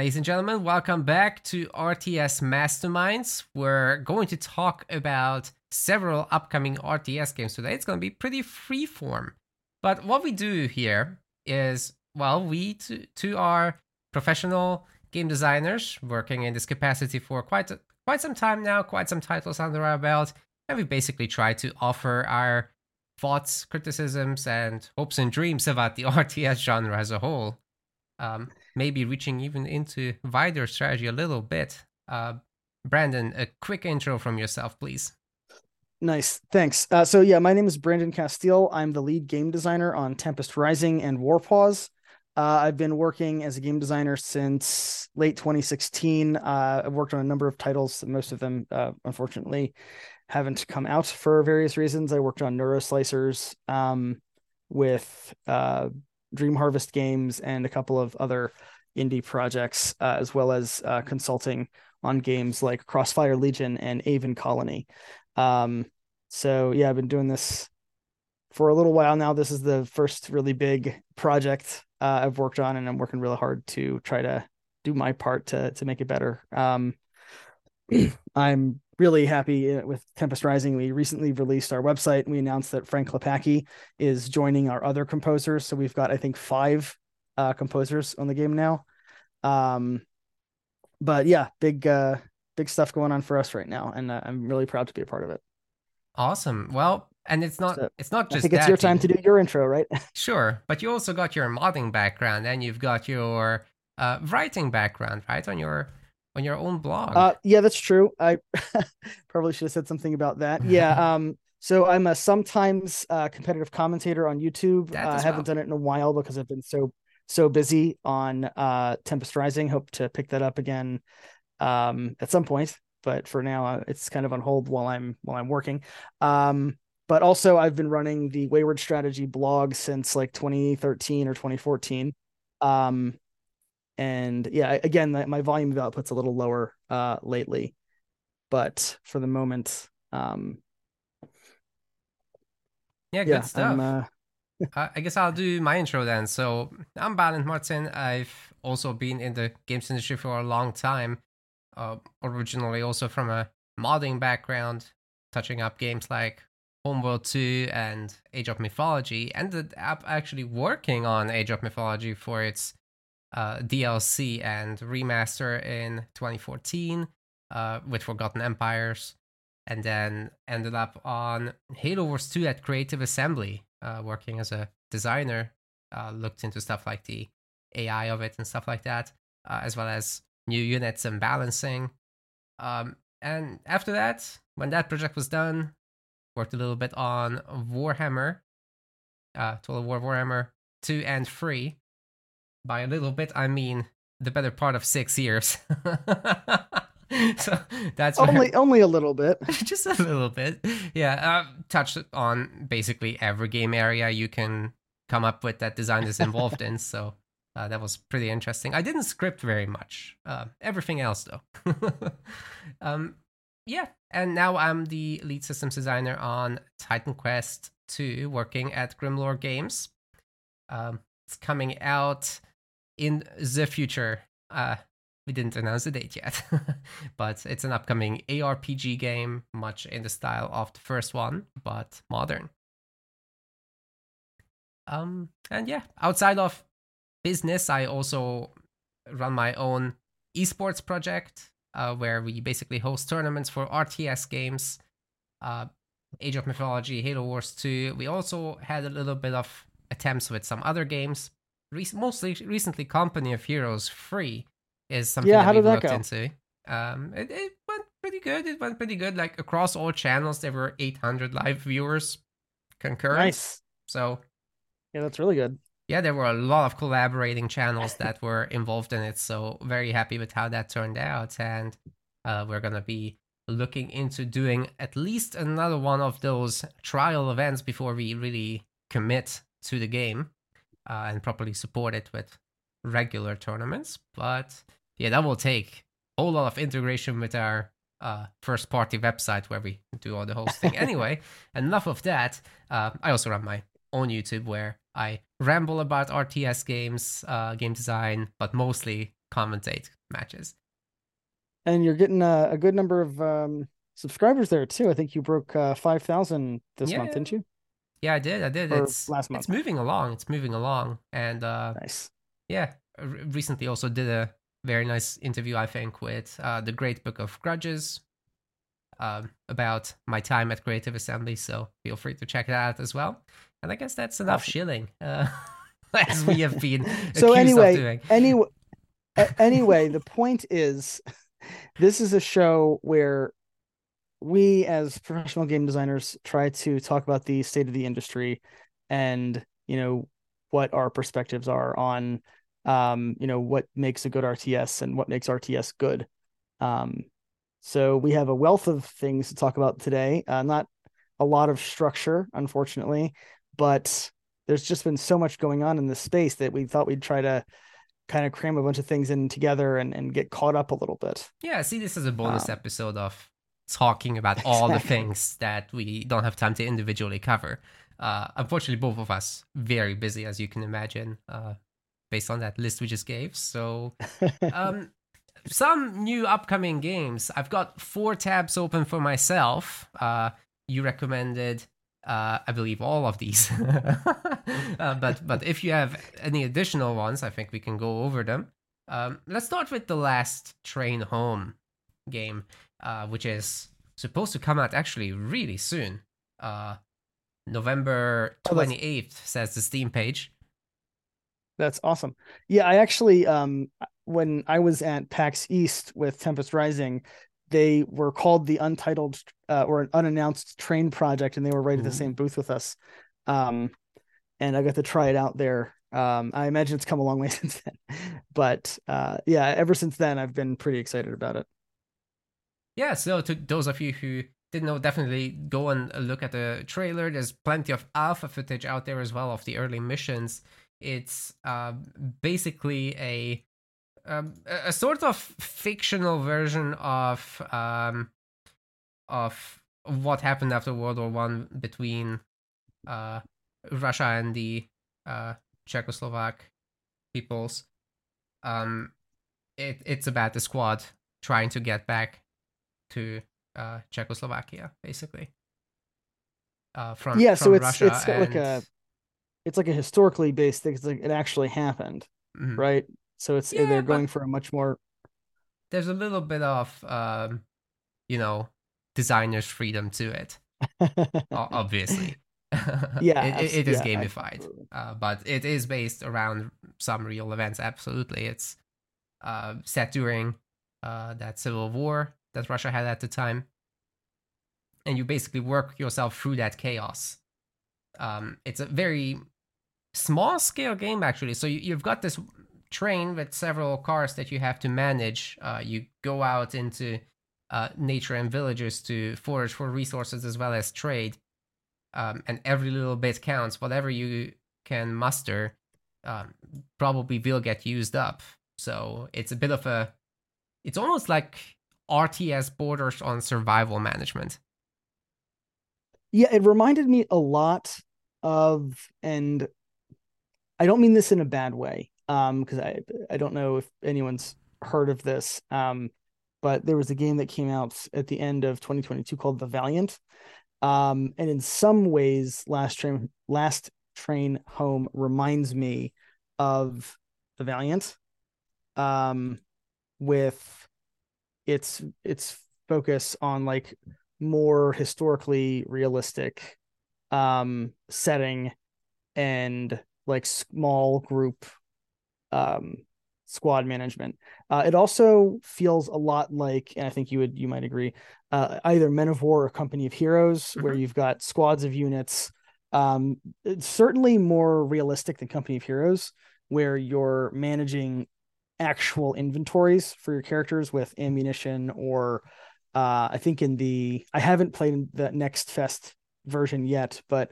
Ladies and gentlemen, welcome back to RTS Masterminds. We're going to talk about several upcoming RTS games today. It's going to be pretty freeform. But what we do here is, well, we two are professional game designers working in this capacity for quite some time now, quite some titles under our belt, and we basically try to offer our thoughts, criticisms, and hopes and dreams about the RTS genre as a whole. Maybe reaching even into wider strategy a little bit. Brandon, a quick intro from yourself, please. Nice, thanks. My name is Brandon Castile. I'm the lead game designer on Tempest Rising and Warpaws. I've been working as a game designer since late 2016. I've worked on a number of titles, most of them, unfortunately, haven't come out for various reasons. I worked on Neuroslicers with... Dream Harvest Games and a couple of other indie projects, as well as consulting on games like Crossfire Legion and Avon Colony. I've been doing this for a little while now. This is the first really big project I've worked on, and I'm working really hard to try to do my part to make it better. I'm really happy with Tempest Rising. We recently released our website and we announced that Frank Lepacki is joining our other composers. So we've got, I think, five composers on the game now. Big stuff going on for us right now. And I'm really proud to be a part of it. Awesome. Well, and it's not just I think it's your time to do your intro, right? Sure. But you also got your modding background and you've got your writing background, right? On your own blog. That's true. I probably should have said something about that. Yeah. So I'm a sometimes competitive commentator on YouTube. I haven't done it in a while because I've been so busy on Tempest Rising. Hope to pick that up again at some point, but for now it's kind of on hold while I'm working. But also I've been running the Wayward Strategy blog since like 2013 or 2014. And yeah, again, my volume of output's a little lower lately, but for the moment, good stuff. I guess I'll do my intro then. So I'm Balint Martin. I've also been in the games industry for a long time, originally also from a modding background, touching up games like Homeworld 2 and Age of Mythology. Ended up actually working on Age of Mythology for its DLC and remaster in 2014 with Forgotten Empires, and then ended up on Halo Wars 2 at Creative Assembly, working as a designer, looked into stuff like the AI of it and stuff like that, as well as new units and balancing. And after that, when that project was done, worked a little bit on Warhammer, Total War Warhammer 2 and 3. By a little bit, I mean the better part of 6 years. So that's only a little bit, just a little bit. Yeah, touched on basically every game area you can come up with that design is involved in. So that was pretty interesting. I didn't script very much. Everything else, though. And now I'm the lead systems designer on Titan Quest II, working at Grimlore Games. It's coming out in the future. We didn't announce the date yet, but it's an upcoming ARPG game, much in the style of the first one, but modern. Outside of business, I also run my own esports project, where we basically host tournaments for RTS games, Age of Mythology, Halo Wars 2. We also had a little bit of attempts with some other games, recently Company of Heroes 3 is something that we looked into. It went pretty good. Like across all channels, there were 800 live viewers concurrent. Nice. So yeah, that's really good. Yeah, there were a lot of collaborating channels that were involved in it. So very happy with how that turned out. And we're going to be looking into doing at least another one of those trial events before we really commit to the game and properly support it with regular tournaments. But yeah, that will take a whole lot of integration with our first party website where we do all the hosting. Anyway, enough of that. I also run my own YouTube where I ramble about RTS games, game design, but mostly commentate matches. And you're getting a good number of subscribers there too. I think you broke 5,000 this month, didn't you? Yeah, I did. Or last month. It's moving along. And nice. Yeah, recently also did a very nice interview, I think, with The Great Book of Grudges about my time at Creative Assembly. So feel free to check it out as well. And I guess that's enough shilling as we have been accused of doing. Anyway, the point is, this is a show where we as professional game designers try to talk about the state of the industry and, you know, what our perspectives are on, you know, what makes a good RTS and what makes RTS good. So we have a wealth of things to talk about today. Not a lot of structure, unfortunately, but there's just been so much going on in this space that we thought we'd try to kind of cram a bunch of things in together and get caught up a little bit. Yeah, see, this is a bonus episode of talking about all the things that we don't have time to individually cover. Unfortunately, both of us very busy, as you can imagine, based on that list we just gave. So some new upcoming games. I've got 4 tabs open for myself. You recommended, I believe, all of these. But if you have any additional ones, I think we can go over them. Let's start with the Last Train Home game, which is supposed to come out actually really soon. November 28th says the Steam page. That's awesome. Yeah, I actually, when I was at PAX East with Tempest Rising, they were called the Untitled or an Unannounced Train Project, and they were right at the same booth with us. And I got to try it out there. I imagine it's come a long way since then. But yeah, ever since then, I've been pretty excited about it. Yeah, so to those of you who didn't know, definitely go and look at the trailer. There's plenty of alpha footage out there as well of the early missions. It's basically a sort of fictional version of what happened after World War I between Russia and the Czechoslovak peoples. It's about the squad trying to get back to Czechoslovakia, basically. From so it's and... it's like a historically based thing. It's like it actually happened, right? So it's they're going for a much more. There's a little bit of you know, designer's freedom to it, obviously. It is gamified, but it is based around some real events. Absolutely, it's set during that civil war that Russia had at the time, and you basically work yourself through that chaos. It's a very small scale game, actually. So you've got this train with several cars that you have to manage. You go out into nature and villages to forage for resources as well as trade. And every little bit counts. Whatever you can muster probably will get used up. So it's a bit of a... It's almost like RTS borders on survival management. Yeah, it reminded me a lot of... And I don't mean this in a bad way, because I don't know if anyone's heard of this, but there was a game that came out at the end of 2022 called The Valiant. And in some ways, Last Train Home reminds me of The Valiant, with its focus on like more historically realistic setting and like small group squad management. It also feels a lot like, and I think you might agree, either Men of War or Company of Heroes, where you've got squads of units. It's certainly more realistic than Company of Heroes, where you're managing actual inventories for your characters with ammunition or I think I haven't played the Next Fest version yet, but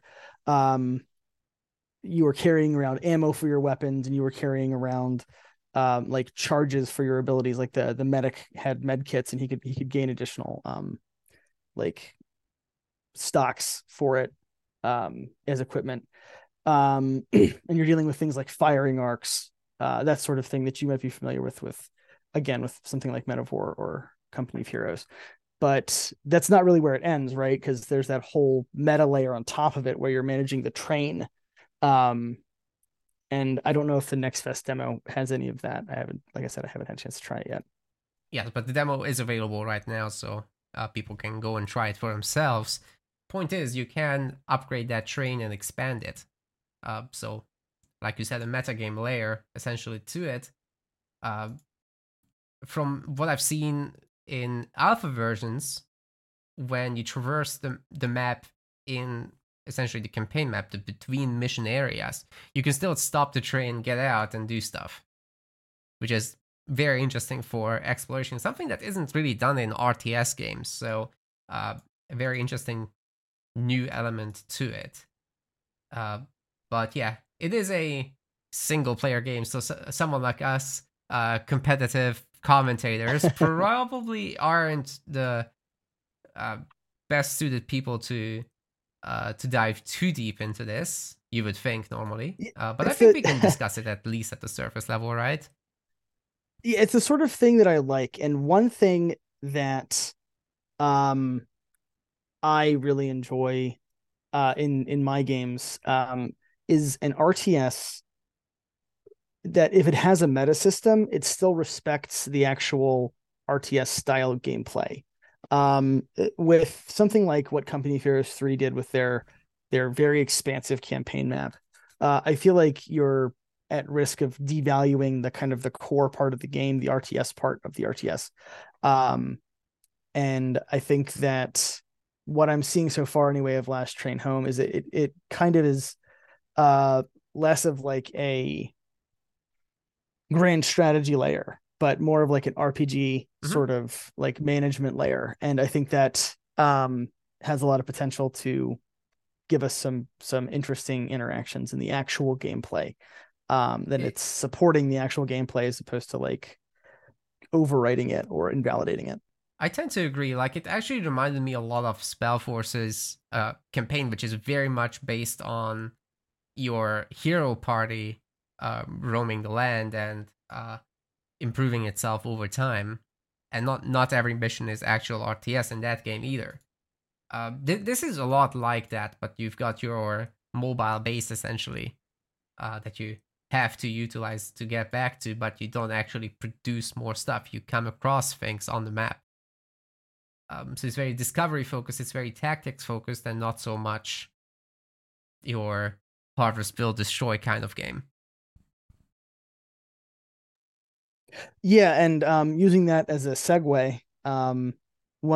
you were carrying around ammo for your weapons and you were carrying around like charges for your abilities, like the medic had med kits and he could gain additional like stocks for it as equipment. And you're dealing with things like firing arcs, that sort of thing that you might be familiar with again, with something like Men of War or Company of Heroes. But that's not really where it ends, right? Because there's that whole meta layer on top of it where you're managing the train. And I don't know if the Next Fest demo has any of that. I haven't, like I said, I haven't had a chance to try it yet. Yes, but the demo is available right now, so people can go and try it for themselves. Point is, you can upgrade that train and expand it. So, like you said, a metagame layer, essentially, to it. From what I've seen in alpha versions, when you traverse the map in essentially the campaign map, the between mission areas, you can still stop the train, get out, and do stuff, which is very interesting for exploration, something that isn't really done in RTS games. So a very interesting new element to it. But yeah, it is a single player game, so someone like us, competitive commentators, probably aren't the best suited people to dive too deep into this, you would think normally, but I think we can discuss it at least at the surface level, right? Yeah, it's the sort of thing that I like, and one thing that I really enjoy in my games is an RTS that, if it has a meta system, it still respects the actual RTS style gameplay. With something like what Company of Heroes 3 did with their very expansive campaign map, I feel like you're at risk of devaluing the kind of the core part of the game, the RTS part of the RTS. And I think that what I'm seeing so far anyway of Last Train Home is it kind of is less of like a grand strategy layer, but more of like an RPG sort of like management layer. And I think that has a lot of potential to give us some interesting interactions in the actual gameplay. That it's supporting the actual gameplay as opposed to like overwriting it or invalidating it. I tend to agree. Like, it actually reminded me a lot of Spellforce's campaign, which is very much based on your hero party roaming the land and improving itself over time, and not every mission is actual RTS in that game either. This is a lot like that, but you've got your mobile base essentially that you have to utilize to get back to, but you don't actually produce more stuff. You come across things on the map. So it's very discovery focused, it's very tactics focused, and not so much your harvest, build, destroy kind of game. Yeah, and using that as a segue, one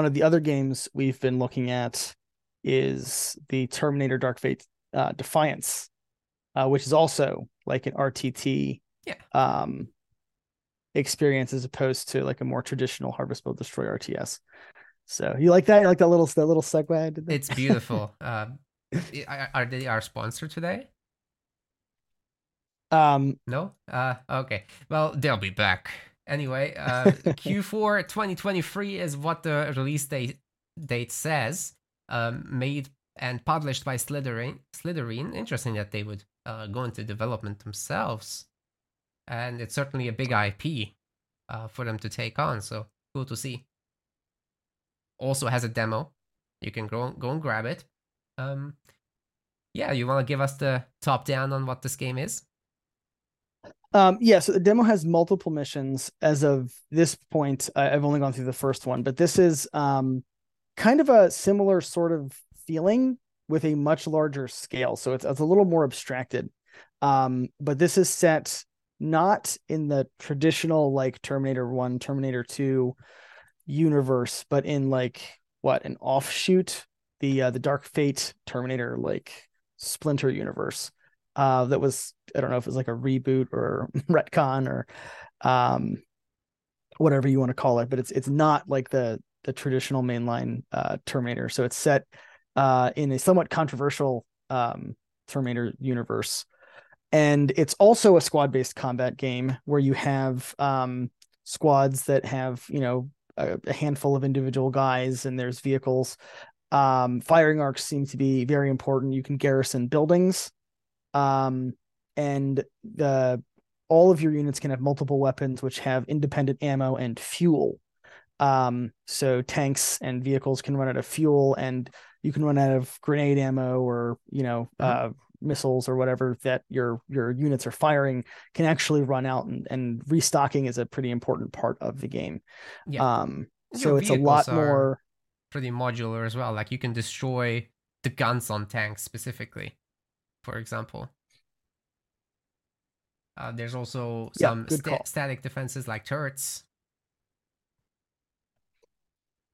of the other games we've been looking at is the Terminator Dark Fate Defiance, which is also like an RTT experience as opposed to like a more traditional Harvest Build Destroy RTS. So you like that? You like that little segue I did there? It's beautiful. Are they our sponsor today? No? Okay. Well, they'll be back. Anyway, Q4 2023 is what the release date says. Made and published by Slytherin. Interesting that they would go into development themselves. And it's certainly a big IP for them to take on, so cool to see. Also has a demo. You can go and grab it. You want to give us the top down on what this game is? So the demo has multiple missions. As of this point, I've only gone through the first one, but this is kind of a similar sort of feeling with a much larger scale. So it's a little more abstracted. But this is set not in the traditional like Terminator 1, Terminator 2 universe, but in like an offshoot, the Dark Fate Terminator like splinter universe. That was, I don't know if it was like a reboot or retcon or whatever you want to call it, but it's not like the traditional mainline Terminator. So it's set in a somewhat controversial Terminator universe. And it's also a squad-based combat game where you have squads that have, a handful of individual guys, and there's vehicles. Firing arcs seem to be very important. You can garrison buildings. and all of your units can have multiple weapons, which have independent ammo and fuel. So tanks and vehicles can run out of fuel, and you can run out of grenade ammo, or, you know, missiles or whatever that your units are firing can actually run out, and restocking is a pretty important part of the game. Yeah. So it's a lot more pretty modular as well. Like, you can destroy the guns on tanks specifically, for example. There's also some static defenses like turrets.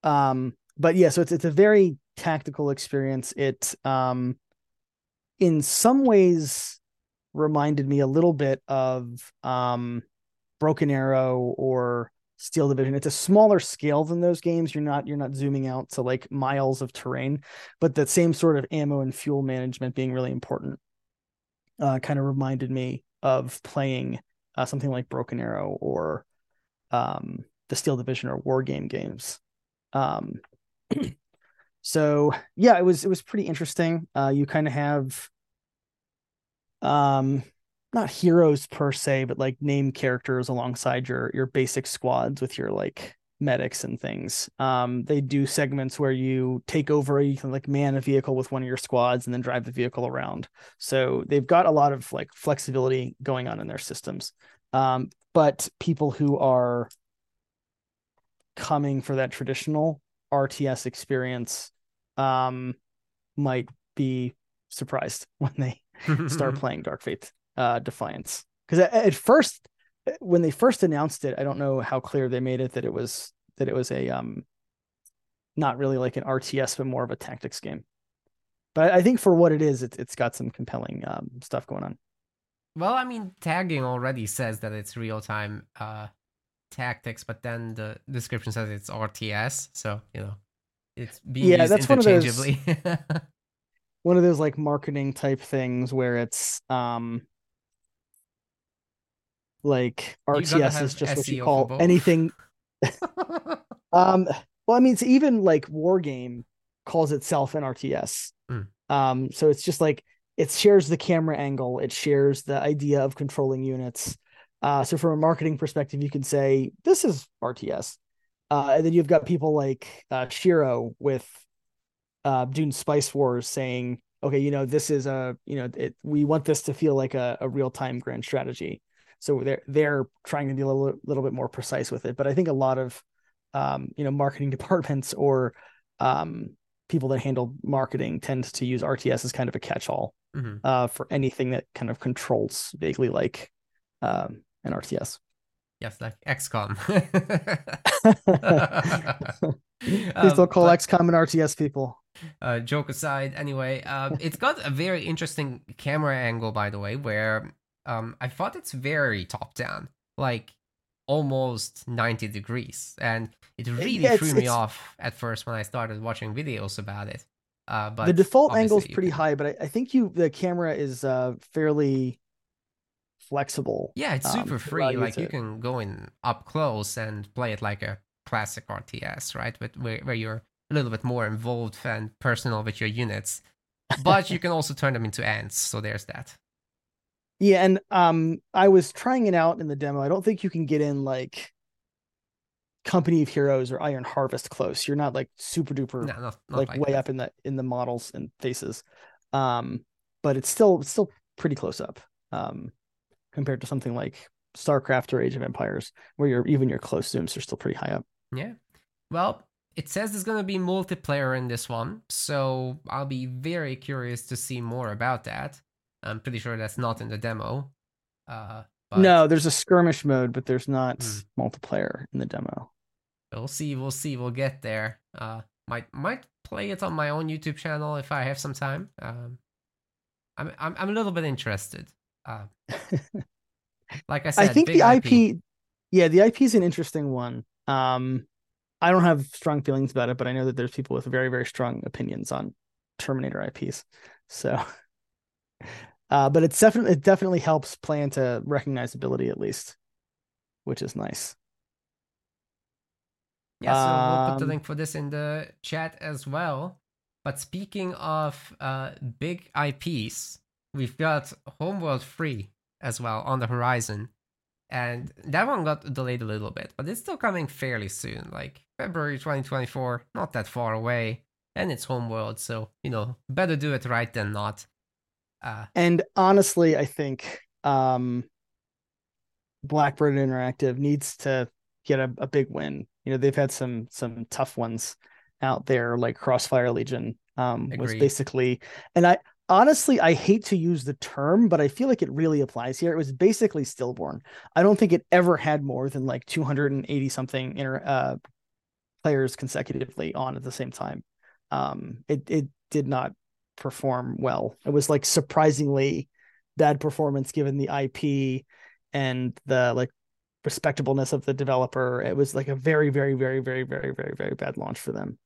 But yeah, so it's a very tactical experience. It in some ways reminded me a little bit of Broken Arrow or Steel Division. It's a smaller scale than those games. You're not zooming out to like miles of terrain, but that same sort of ammo and fuel management being really important kind of reminded me of playing something like Broken Arrow or the Steel Division or War Game games. So yeah, it was pretty interesting. You kind of have not heroes per se, but like named characters alongside your basic squads with your like medics and things. They do segments where you take over, you can like man a vehicle with one of your squads and then drive the vehicle around. So they've got a lot of like flexibility going on in their systems. But people who are coming for that traditional RTS experience might be surprised when they start playing Dark Fate Defiance, because at first, when they first announced it, I don't know how clear they made it that it was a not really like an RTS but more of a tactics game. But I think for what it is, it's got some compelling stuff going on. Well, I mean, tagging already says that it's real time tactics, but then the description says it's RTS, so you know it's being used that's interchangeably. One of those like marketing type things where it's like RTS is just SEO what you call anything. Well, I mean, it's even like War Game calls itself an RTS. So it's just like it shares the camera angle, it shares the idea of controlling units. So from a marketing perspective, you can say this is RTS. And then you've got people like Shiro with Dune Spice Wars saying, okay, you know, this is a, you know, we want this to feel like a real-time grand strategy. So they're trying to be a little bit more precise with it. But I think a lot of, you know, marketing departments or people that handle marketing tend to use RTS as kind of a catch-all for anything that kind of controls vaguely like an RTS. Yes, like XCOM. Please don't call XCOM an RTS, people. Joke aside, anyway, it's got a very interesting camera angle, by the way, where I thought it's very top-down, like almost 90 degrees. And it really threw me off at first when I started watching videos about it. But the default angle is pretty high, but I think the camera is fairly flexible. Yeah, it's super free. Like you can go in up close and play it like a classic RTS, right? But where you're a little bit more involved and personal with your units, but you can also turn them into ants. So there's that. Yeah, and I was trying it out in the demo. I don't think you can get in like Company of Heroes or Iron Harvest close. You're not like super duper not like way up in the models and faces, but it's still pretty close up. Compared to something like StarCraft or Age of Empires, where even your close zooms are still pretty high up. Yeah. Well, it says there's going to be multiplayer in this one, so I'll be very curious to see more about that. I'm pretty sure that's not in the demo. But... No, there's a skirmish mode, but there's not multiplayer in the demo. We'll see. We'll get there. Might play it on my own YouTube channel if I have some time. I'm a little bit interested. Like I said, I think the IP. Yeah, the IP is an interesting one. I don't have strong feelings about it, but I know that there's people with very, very strong opinions on Terminator IPs. So, but it definitely helps play into recognizability at least, which is nice. Yeah, so we'll put the link for this in the chat as well. But speaking of big IPs. we've got Homeworld 3 as well on the horizon. And that one got delayed a little bit, but it's still coming fairly soon, like February 2024, not that far away. And it's Homeworld, so, you know, better do it right than not. And honestly, I think Blackbird Interactive needs to get a big win. You know, they've had some tough ones out there, like Crossfire Legion was basically, and I honestly, I hate to use the term, but I feel like it really applies here. It was basically stillborn. I don't think it ever had more than like 280 something players consecutively on at the same time. It did not perform well. It was like surprisingly bad performance given the IP and the like respectableness of the developer. It was like a very, very, very, very, very, very, very bad launch for them.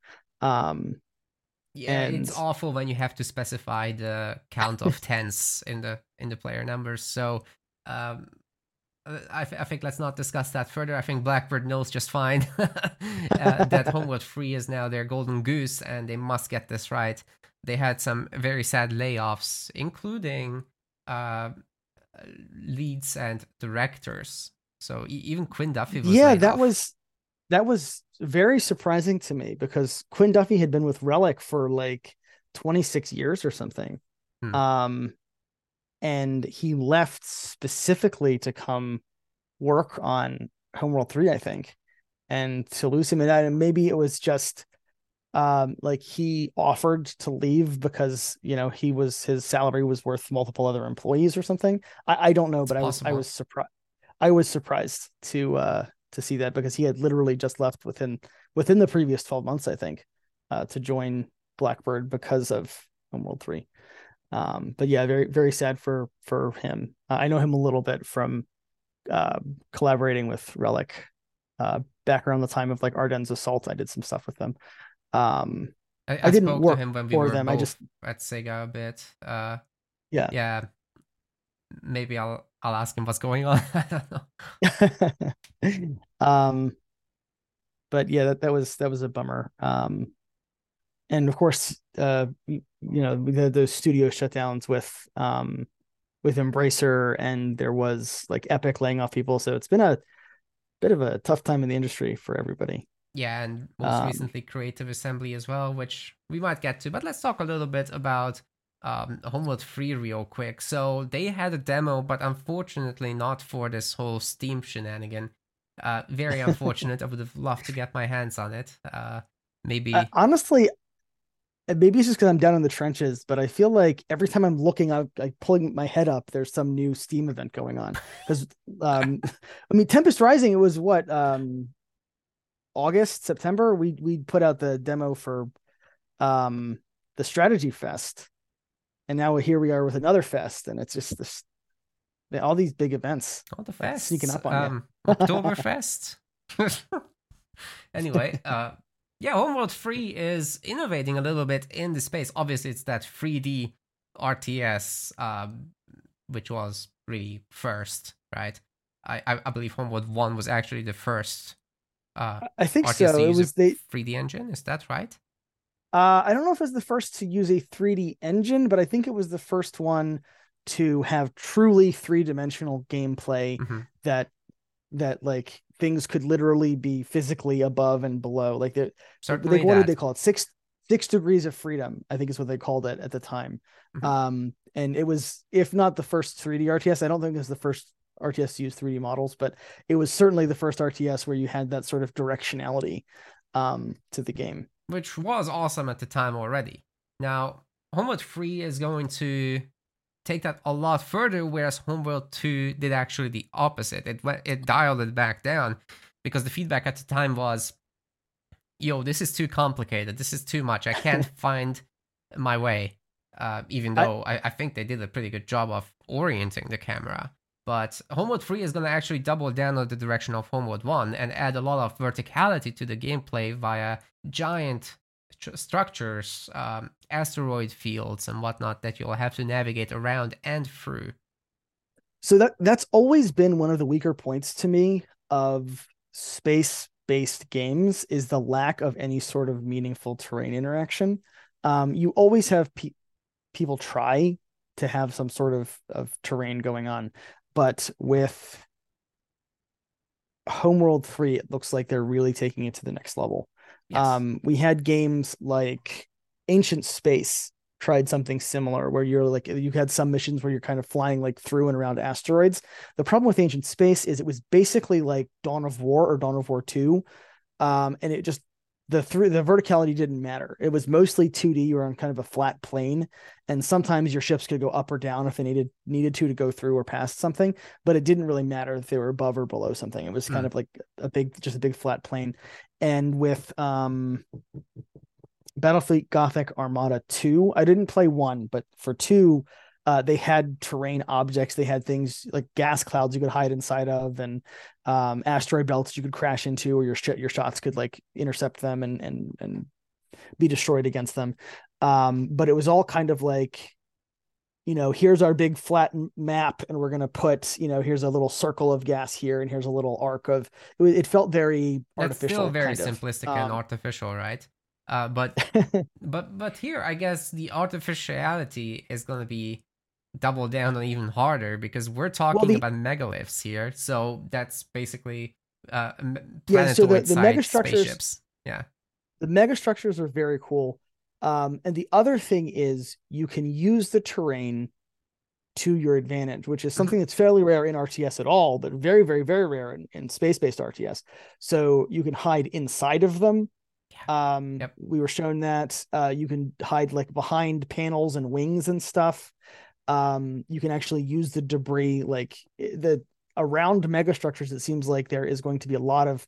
Yeah, and it's awful when you have to specify the count of tens in the player numbers. So I think let's not discuss that further. I think Blackbird knows just fine that Homeworld 3 is now their golden goose, and they must get this right. They had some very sad layoffs, including leads and directors. So even Quinn Duffy was laid off. That was very surprising to me because Quinn Duffy had been with Relic for like 26 years or something. And he left specifically to come work on Homeworld 3, I think. And to lose him in that, and maybe it was just like he offered to leave because, you know, his salary was worth multiple other employees or something. I don't know, it's but possible. I was surprised. I was surprised to see that because he had literally just left within the previous 12 months, I think, to join Blackbird because of Homeworld 3. But yeah, very, very sad for him. I know him a little bit from collaborating with Relic back around the time of like Ardennes Assault. I did some stuff with them. I didn't spoke work to him when we for were them. I just at Sega a bit. Yeah. Maybe I'll ask him what's going on. I don't know. But yeah, that was a bummer. And of course, you know, those studio shutdowns with Embracer, and there was like Epic laying off people. So it's been a bit of a tough time in the industry for everybody. Yeah, and most recently Creative Assembly as well, which we might get to. But let's talk a little bit about Homeworld 3 real quick. So they had a demo, but unfortunately not for this whole Steam shenanigan. Very unfortunate. I would have loved to get my hands on it. Maybe honestly, maybe it's just because I'm down in the trenches, but I feel like every time I'm looking, I'm like pulling my head up, there's some new Steam event going on. Because I mean, Tempest Rising, it was what, August, September, we put out the demo for the Strategy Fest. And now here we are with another fest, and it's just this, all these big events. All the fests. Sneaking up on you. Oktoberfest. Anyway, yeah, Homeworld 3 is innovating a little bit in the space. Obviously, it's that 3D RTS, which was really first, right? I believe Homeworld 1 was actually the first I think RTS so. It was the 3D engine, is that right? I don't know if it was the first to use a 3D engine, but I think it was the first one to have truly three-dimensional gameplay that like things could literally be physically above and below. Like, what did they call it? Six degrees of freedom, I think is what they called it at the time. Mm-hmm. And it was, if not the first 3D RTS, I don't think it was the first RTS to use 3D models, but it was certainly the first RTS where you had that sort of directionality to the game. Which was awesome at the time already. Now, Homeworld 3 is going to take that a lot further, whereas Homeworld 2 did actually the opposite. It dialed it back down because the feedback at the time was, yo, this is too complicated. This is too much. I can't find my way, even though I think they did a pretty good job of orienting the camera. But Homeworld 3 is going to actually double down on the direction of Homeworld 1 and add a lot of verticality to the gameplay via giant structures, asteroid fields and whatnot that you'll have to navigate around and through. So that's always been one of the weaker points to me of space-based games is the lack of any sort of meaningful terrain interaction. You always have people try to have some sort of terrain going on. But with Homeworld 3, it looks like they're really taking it to the next level. Yes. We had games like Ancient Space tried something similar, where you're like, you had some missions where you're kind of flying like through and around asteroids. The problem with Ancient Space is it was basically like Dawn of War or Dawn of War 2. And it just, the verticality didn't matter. It was mostly 2D. You were on kind of a flat plane, and sometimes your ships could go up or down if they needed to go through or past something, but it didn't really matter if they were above or below something. It was kind of like just a big flat plane. And with Battlefleet Gothic Armada 2, I didn't play 1, but for 2, they had terrain objects. They had things like gas clouds you could hide inside of, and asteroid belts you could crash into, or your shots could like intercept them and be destroyed against them. But it was all kind of like, you know, here's our big flat map, and we're going to put, you know, here's a little circle of gas here, and here's a little arc of, it felt very artificial. It's still very simplistic and artificial, right? But but here, I guess the artificiality is going to be double down on even harder, because we're talking about megaliths here. So that's basically planetoid-sized spaceships. Yeah. The megastructures are very cool. And the other thing is you can use the terrain to your advantage, which is something that's fairly rare in RTS at all, but very, very, very rare in space-based RTS. So you can hide inside of them. Yeah. We were shown that you can hide like behind panels and wings and stuff. You can actually use the debris, like the around megastructures. It seems like there is going to be a lot of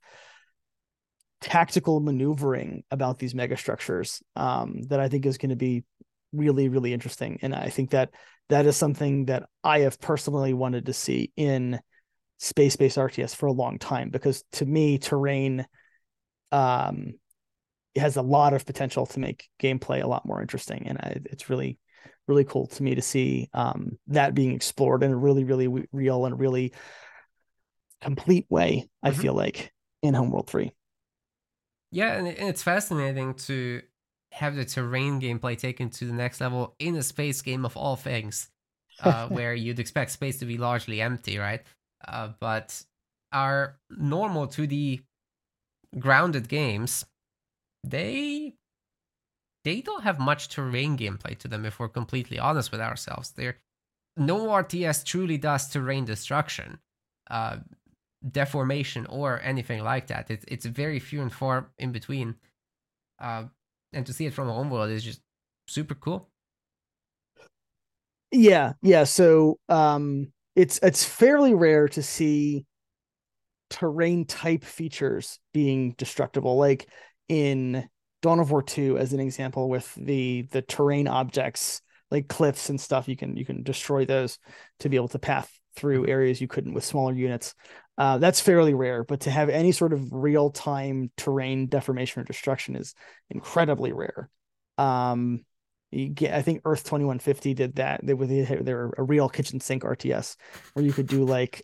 tactical maneuvering about these megastructures that I think is going to be really, really interesting. And I think that is something that I have personally wanted to see in space-based RTS for a long time, because to me, terrain it has a lot of potential to make gameplay a lot more interesting. And it's really, really cool to me to see that being explored in a really, really real and really complete way, I feel like, in Homeworld 3. Yeah, and it's fascinating to have the terrain gameplay taken to the next level in a space game of all things, where you'd expect space to be largely empty, right? But our normal 2D grounded games, they don't have much terrain gameplay to them, if we're completely honest with ourselves. No RTS truly does terrain destruction, deformation, or anything like that. It's very few and far in between. And to see it from Homeworld is just super cool. Yeah. So it's fairly rare to see terrain type features being destructible. Like in Dawn of War 2, as an example, with the terrain objects like cliffs and stuff, you can destroy those to be able to path through areas you couldn't with smaller units. That's fairly rare, but to have any sort of real-time terrain deformation or destruction is incredibly rare. I think Earth 2150 did that. They were a real kitchen sink RTS where you could do like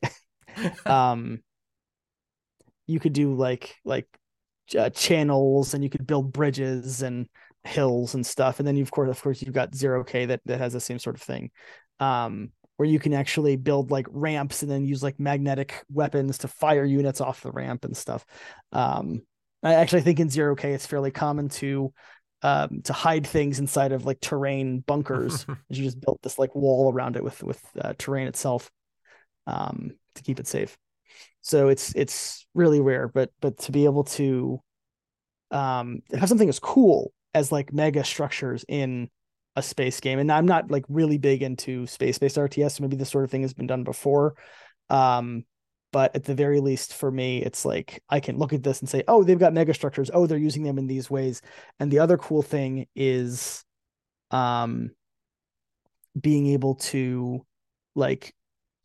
channels, and you could build bridges and hills and stuff. And then of course you've got 0K that has the same sort of thing, where you can actually build like ramps and then use like magnetic weapons to fire units off the ramp and stuff. I actually think in 0K it's fairly common to hide things inside of like terrain bunkers. You just built this like wall around it with terrain itself, to keep it safe. So it's really rare, but to be able to have something as cool as like mega structures in a space game. And I'm not like really big into space-based RTS, so maybe this sort of thing has been done before. But at the very least for me, it's like I can look at this and say, oh, they've got mega structures. Oh, they're using them in these ways. And the other cool thing is being able to like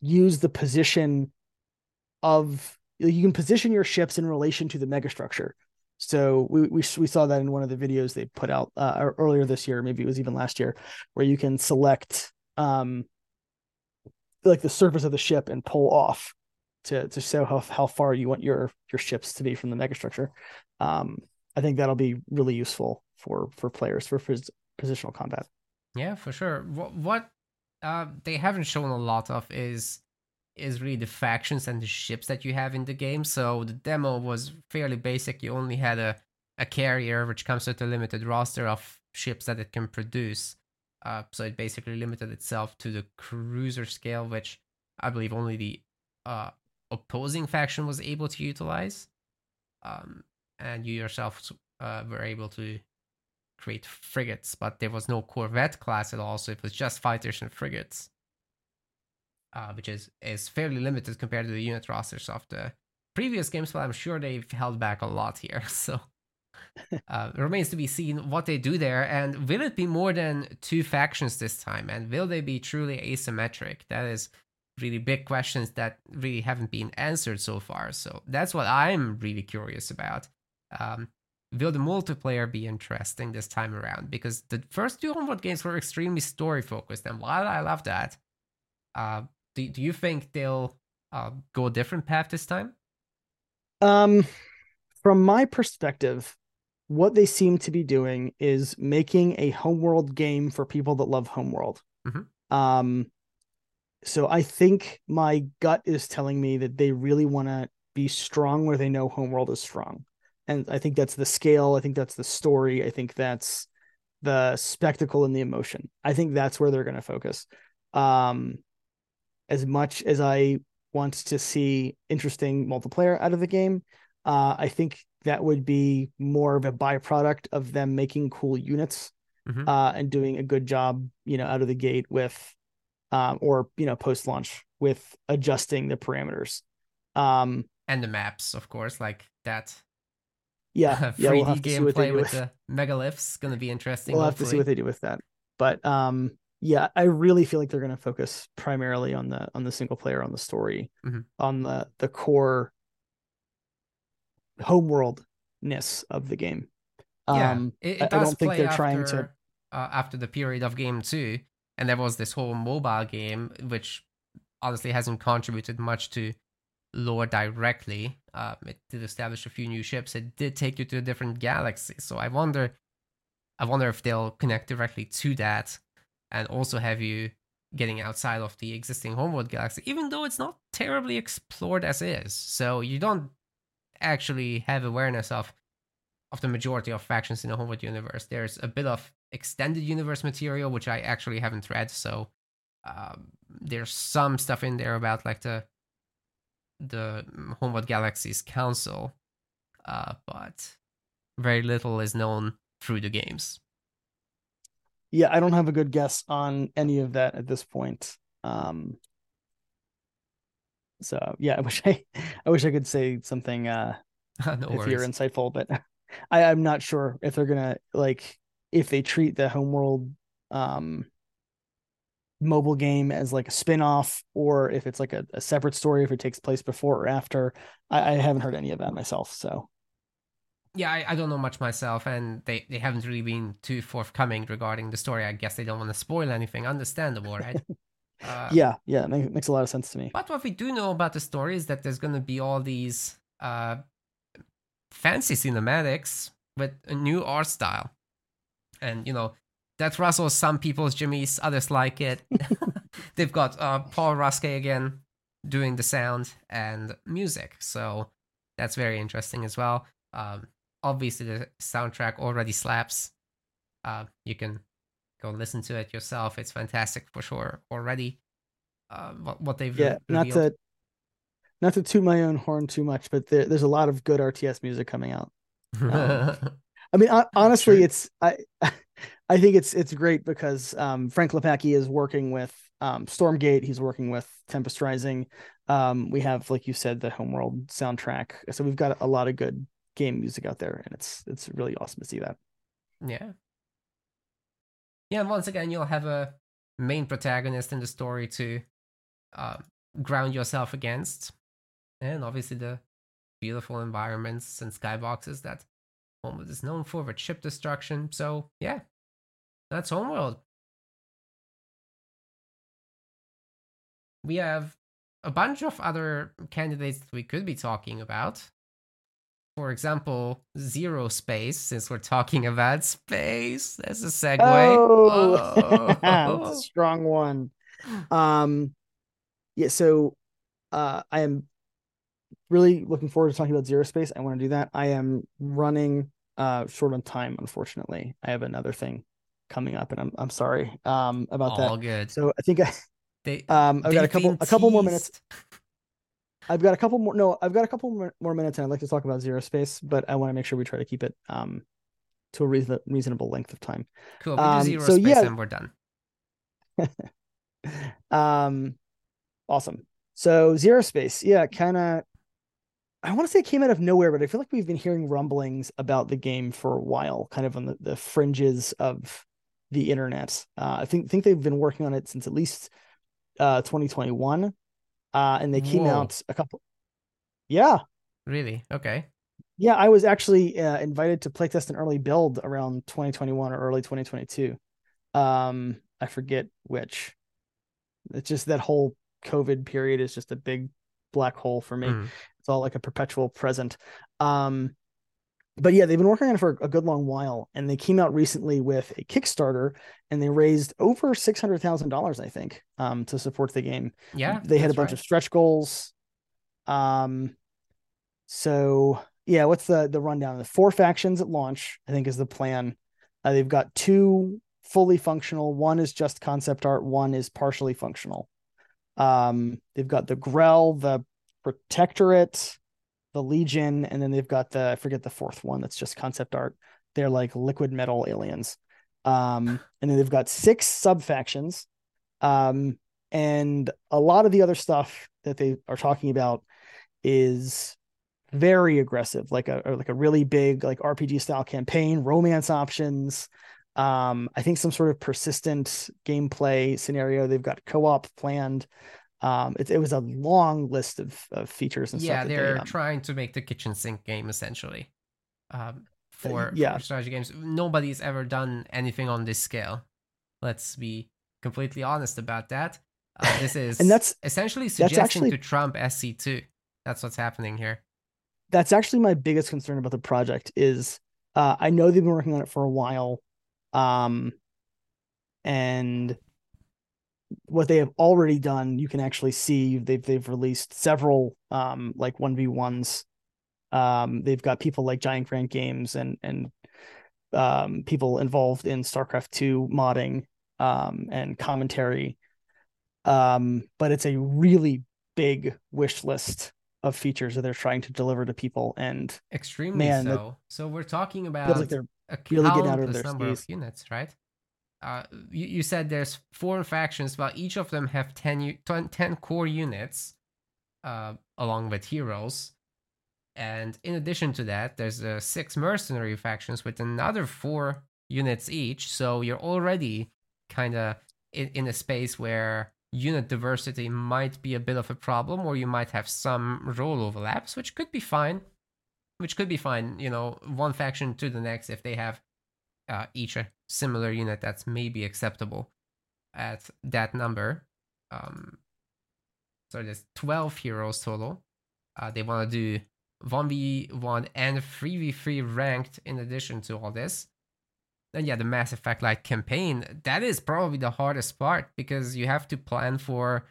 use the position of, you can position your ships in relation to the megastructure. So we saw that in one of the videos they put out earlier this year, maybe it was even last year, where you can select like the surface of the ship and pull off to show how far you want your ships to be from the megastructure. I think that'll be really useful for players for positional combat. Yeah, for sure. What they haven't shown a lot of is really the factions and the ships that you have in the game. So the demo was fairly basic. You only had a carrier, which comes with a limited roster of ships that it can produce. So it basically limited itself to the cruiser scale, which I believe only the opposing faction was able to utilize. And you yourself were able to create frigates, but there was no corvette class at all, so it was just fighters and frigates, which is fairly limited compared to the unit rosters of the previous games, but I'm sure they've held back a lot here, so it remains to be seen what they do there, and will it be more than two factions this time, and will they be truly asymmetric? That is really big questions that really haven't been answered so far, so that's what I'm really curious about. Will the multiplayer be interesting this time around? Because the first two Homeworld games were extremely story-focused, and while I love that, do you think they'll go a different path this time? From my perspective, what they seem to be doing is making a Homeworld game for people that love Homeworld. Mm-hmm. So I think my gut is telling me that they really want to be strong where they know Homeworld is strong. And I think that's the scale. I think that's the story. I think that's the spectacle and the emotion. I think that's where they're going to focus. As much as I want to see interesting multiplayer out of the game, I think that would be more of a byproduct of them making cool units mm-hmm. And doing a good job, out of the gate with, post-launch with adjusting the parameters. And the maps, of course, like that. Yeah, 3D we'll have to see what they do with the megaliths. Going to be interesting. We'll hopefully have to see what they do with that. But I really feel like they're going to focus primarily on the single player, on the story, mm-hmm. on the core homeworldness of the game. I don't think they're trying to after the period of Game 2, and there was this whole mobile game, which honestly hasn't contributed much to lore directly. It did establish a few new ships. It did take you to a different galaxy. So I wonder if they'll connect directly to that and also have you getting outside of the existing Homeworld galaxy, even though it's not terribly explored as is. So you don't actually have awareness of the majority of factions in the Homeworld universe. There's a bit of extended universe material, which I actually haven't read. So there's some stuff in there about like the Homeworld Galaxy's council, but very little is known through the games. Yeah, I don't have a good guess on any of that at this point. I wish I could say something no if worries. You're insightful, but I'm not sure if they're gonna if they treat the Homeworld mobile game as like a spin-off, or if it's like a separate story, if it takes place before or after. I haven't heard any of that myself, so yeah, I don't know much myself, and they haven't really been too forthcoming regarding the story. I guess they don't want to spoil anything. Understandable, right? Yeah, it makes a lot of sense to me. But what we do know about the story is that there's going to be all these fancy cinematics with a new art style, and that's Russell's, some people's Jimmy's, others like it. They've got Paul Ruske again doing the sound and music. So that's very interesting as well. Obviously, the soundtrack already slaps. You can go listen to it yourself. It's fantastic for sure already. What they've revealed. Not to toot my own horn too much, but there's a lot of good RTS music coming out. Honestly, I think it's great because Frank Lepacki is working with Stormgate. He's working with Tempest Rising. We have, like you said, the Homeworld soundtrack. So we've got a lot of good game music out there, and it's really awesome to see that. Yeah. Yeah, and once again, you'll have a main protagonist in the story to ground yourself against. And obviously the beautiful environments and skyboxes that Homeworld is known for, with ship destruction. So yeah, that's Homeworld. We have a bunch of other candidates that we could be talking about. For example, ZeroSpace, since we're talking about space. That's a segue. Oh, that's a strong one. Yeah, so I am really looking forward to talking about ZeroSpace. I want to do that. I am running short on time, unfortunately. I have another thing coming up, and I'm sorry about all that. All good. So I think I've got a couple more minutes. I've got a couple more minutes, and I'd like to talk about ZeroSpace, but I want to make sure we try to keep it to a reasonable length of time. Cool. We'll do ZeroSpace, and we're done. Awesome. So ZeroSpace, I want to say it came out of nowhere, but I feel like we've been hearing rumblings about the game for a while, kind of on the fringes of the internet. I think they've been working on it since at least 2021. And they came out a couple. Yeah. Really? Okay. Yeah, I was actually invited to playtest an early build around 2021 or early 2022. I forget which. It's just that whole COVID period is just a big black hole for me. It's all like a perpetual present. But yeah, they've been working on it for a good long while, and they came out recently with a Kickstarter, and they raised over $600,000, I think, to support the game. Yeah, they had a bunch of stretch goals. So yeah, what's the rundown? The 4 factions at launch, I think, is the plan. They've got 2 fully functional. One is just concept art. One is partially functional. They've got the Grell, the Protectorate, the Legion, and then they've got I forget the 4th one, that's just concept art. They're like liquid metal aliens. And then they've got 6 sub-factions. And a lot of the other stuff that they are talking about is very aggressive, like a really big, like RPG style campaign, romance options. I think some sort of persistent gameplay scenario. They've got co-op planned. It was a long list of features and stuff. Yeah, they're trying to make the kitchen sink game, essentially, for strategy games. Nobody's ever done anything on this scale. Let's be completely honest about that. This is and that's essentially suggesting to trump SC2. That's what's happening here. That's actually my biggest concern about the project is I know they've been working on it for a while, and what they have already done, you can actually see they've released several like 1v1s. They've got people like Giant Grant Games and people involved in StarCraft II modding and commentary. But it's a really big wish list of features that they're trying to deliver to people, and extremely so we're talking about like they're really getting out of their number of units, right? You said there's 4 factions, but each of them have 10 core units, along with heroes. And in addition to that, there's 6 mercenary factions with another 4 units each. So you're already kind of in a space where unit diversity might be a bit of a problem, or you might have some role overlaps, which could be fine. You know, one faction to the next if they have each a similar unit that's maybe acceptable at that number. So there's 12 heroes total. They want to do 1v1 and 3v3 ranked in addition to all this. And yeah, the Mass Effect like campaign, that is probably the hardest part, because you have to plan for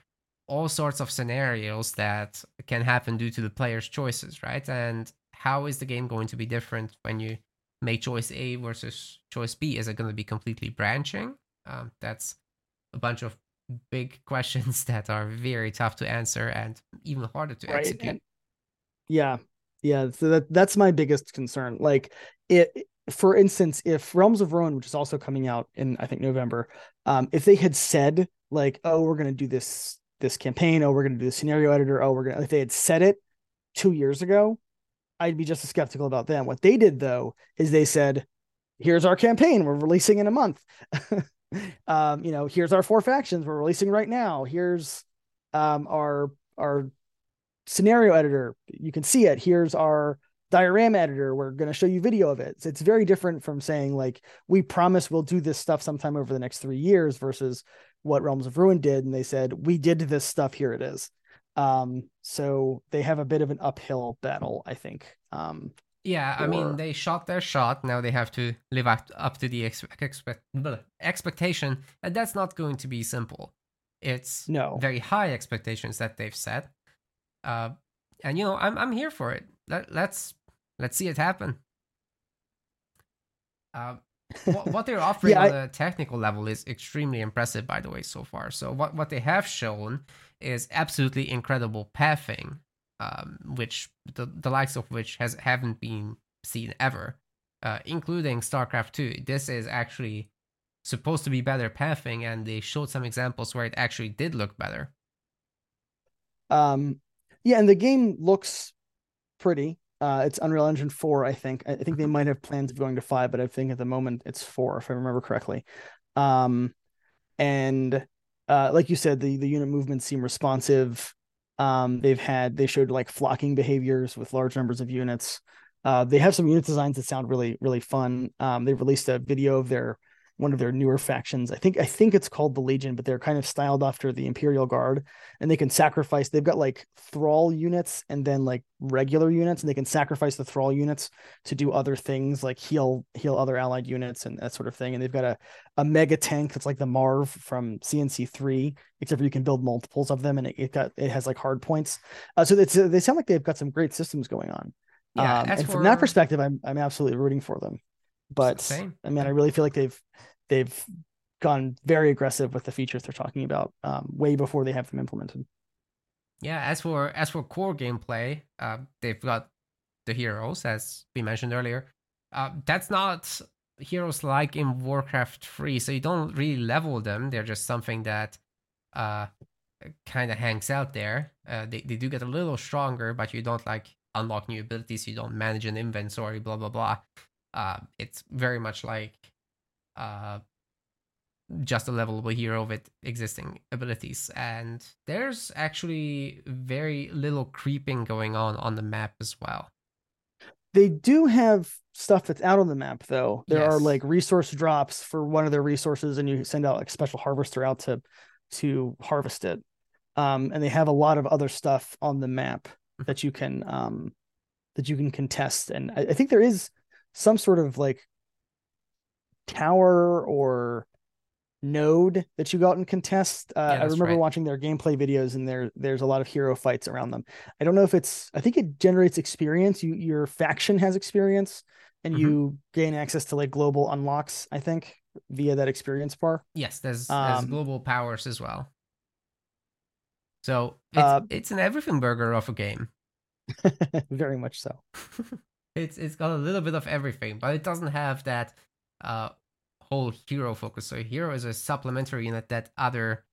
all sorts of scenarios that can happen due to the player's choices, right? And how is the game going to be different when you make choice A versus choice B? Is it going to be completely branching? That's a bunch of big questions that are very tough to answer and even harder to execute. And, yeah. So that's my biggest concern. Like, for instance, if Realms of Ruin, which is also coming out in I think November, if they had said like, "Oh, we're going to do this campaign. Oh, we're going to do the scenario editor. Oh, we're going," if they had said it 2 years ago, I'd be just as skeptical about them. What they did, though, is they said, here's our campaign. We're releasing in a month. You know, here's our 4 factions. We're releasing right now. Here's our scenario editor. You can see it. Here's our diorama editor. We're going to show you video of it. So it's very different from saying, like, we promise we'll do this stuff sometime over the next 3 years versus what Realms of Ruin did. And they said, we did this stuff. Here it is. So they have a bit of an uphill battle, I think. I mean, they shot their shot. Now they have to live up to the expectation, and that's not going to be simple. It's very high expectations that they've set. And, you know, I'm here for it. Let's see it happen. What they're offering on a technical level is extremely impressive, by the way, so far. So what they have shown is absolutely incredible pathing, which the likes of which haven't been seen ever, including StarCraft II. This is actually supposed to be better pathing, and they showed some examples where it actually did look better. Yeah, and the game looks pretty. It's Unreal Engine 4, I think. I think they might have plans of going to 5, but I think at the moment it's 4, if I remember correctly. And like you said, the unit movements seem responsive. They showed like flocking behaviors with large numbers of units. They have some unit designs that sound really, really fun. They released a video of one of their newer factions. I think it's called the Legion, but they're kind of styled after the Imperial Guard, and they can sacrifice. They've got like thrall units and then like regular units, and they can sacrifice the thrall units to do other things like heal other allied units and that sort of thing. And they've got a mega tank that's like the Marv from CNC3, except for you can build multiples of them, and it has like hard points. So they sound like they've got some great systems going on. Yeah, and from that perspective, I'm absolutely rooting for them. But I mean, I really feel like they've gone very aggressive with the features they're talking about way before they have them implemented. Yeah, as for core gameplay, they've got the heroes, as we mentioned earlier. That's not heroes like in Warcraft 3, so you don't really level them. They're just something that kind of hangs out there. They do get a little stronger, but you don't like unlock new abilities. You don't manage an inventory, blah, blah, blah. It's very much like just a levelable hero with existing abilities. And there's actually very little creeping going on the map as well. They do have stuff that's out on the map, though. There are like resource drops for one of their resources, and you send out like special harvester out to harvest it. And they have a lot of other stuff on the map that you can contest. And I think there is some sort of like tower or node that you go out and contest. I remember watching their gameplay videos, and there's a lot of hero fights around them. I don't know if I think it generates experience. Your faction has experience, and you gain access to like global unlocks, I think, via that experience bar. Yes, there's global powers as well. So it's an everything burger of a game. Very much so. It's got a little bit of everything, but it doesn't have that whole hero focus. So hero is a supplementary unit that other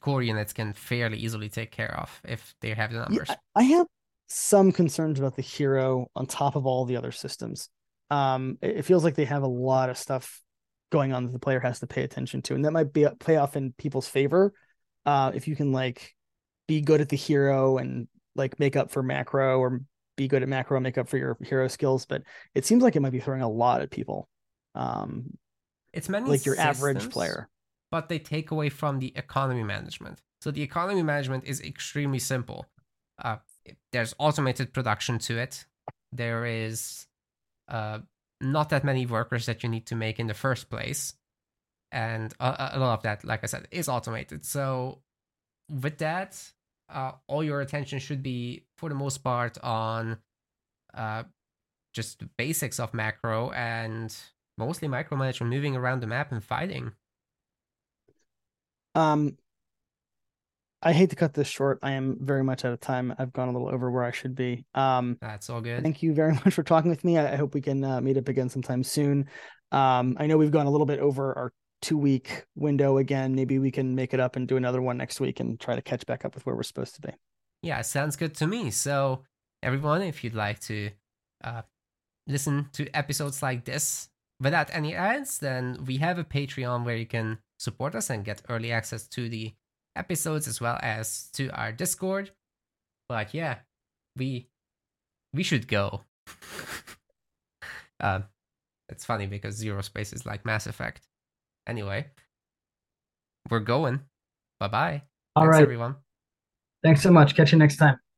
core units can fairly easily take care of if they have the numbers. Yeah, I have some concerns about the hero on top of all the other systems. It feels like they have a lot of stuff going on that the player has to pay attention to, and that might be play off in people's favor if you can like be good at the hero and like make up for macro, or be good at macro and make up for your hero skills, but it seems like it might be throwing a lot at people. It's many like your systems, average player, but they take away from the economy management. So the economy management is extremely simple. There's automated production to it. There is not that many workers that you need to make in the first place, and a lot of that, like I said, is automated. So with that, all your attention should be, for the most part, on just the basics of macro and mostly micromanagement, moving around the map and fighting. I hate to cut this short. I am very much out of time. I've gone a little over where I should be. That's all good. Thank you very much for talking with me. I hope we can meet up again sometime soon. I know we've gone a little bit over our 2-week window again. Maybe we can make it up and do another one next week and try to catch back up with where we're supposed to be. Yeah, sounds good to me. So everyone, if you'd like to listen to episodes like this without any ads, then we have a Patreon where you can support us and get early access to the episodes as well as to our Discord. But yeah, we should go. It's funny because ZeroSpace is like Mass Effect. Anyway, we're going. Bye-bye. All right, everyone. Thanks so much. Catch you next time.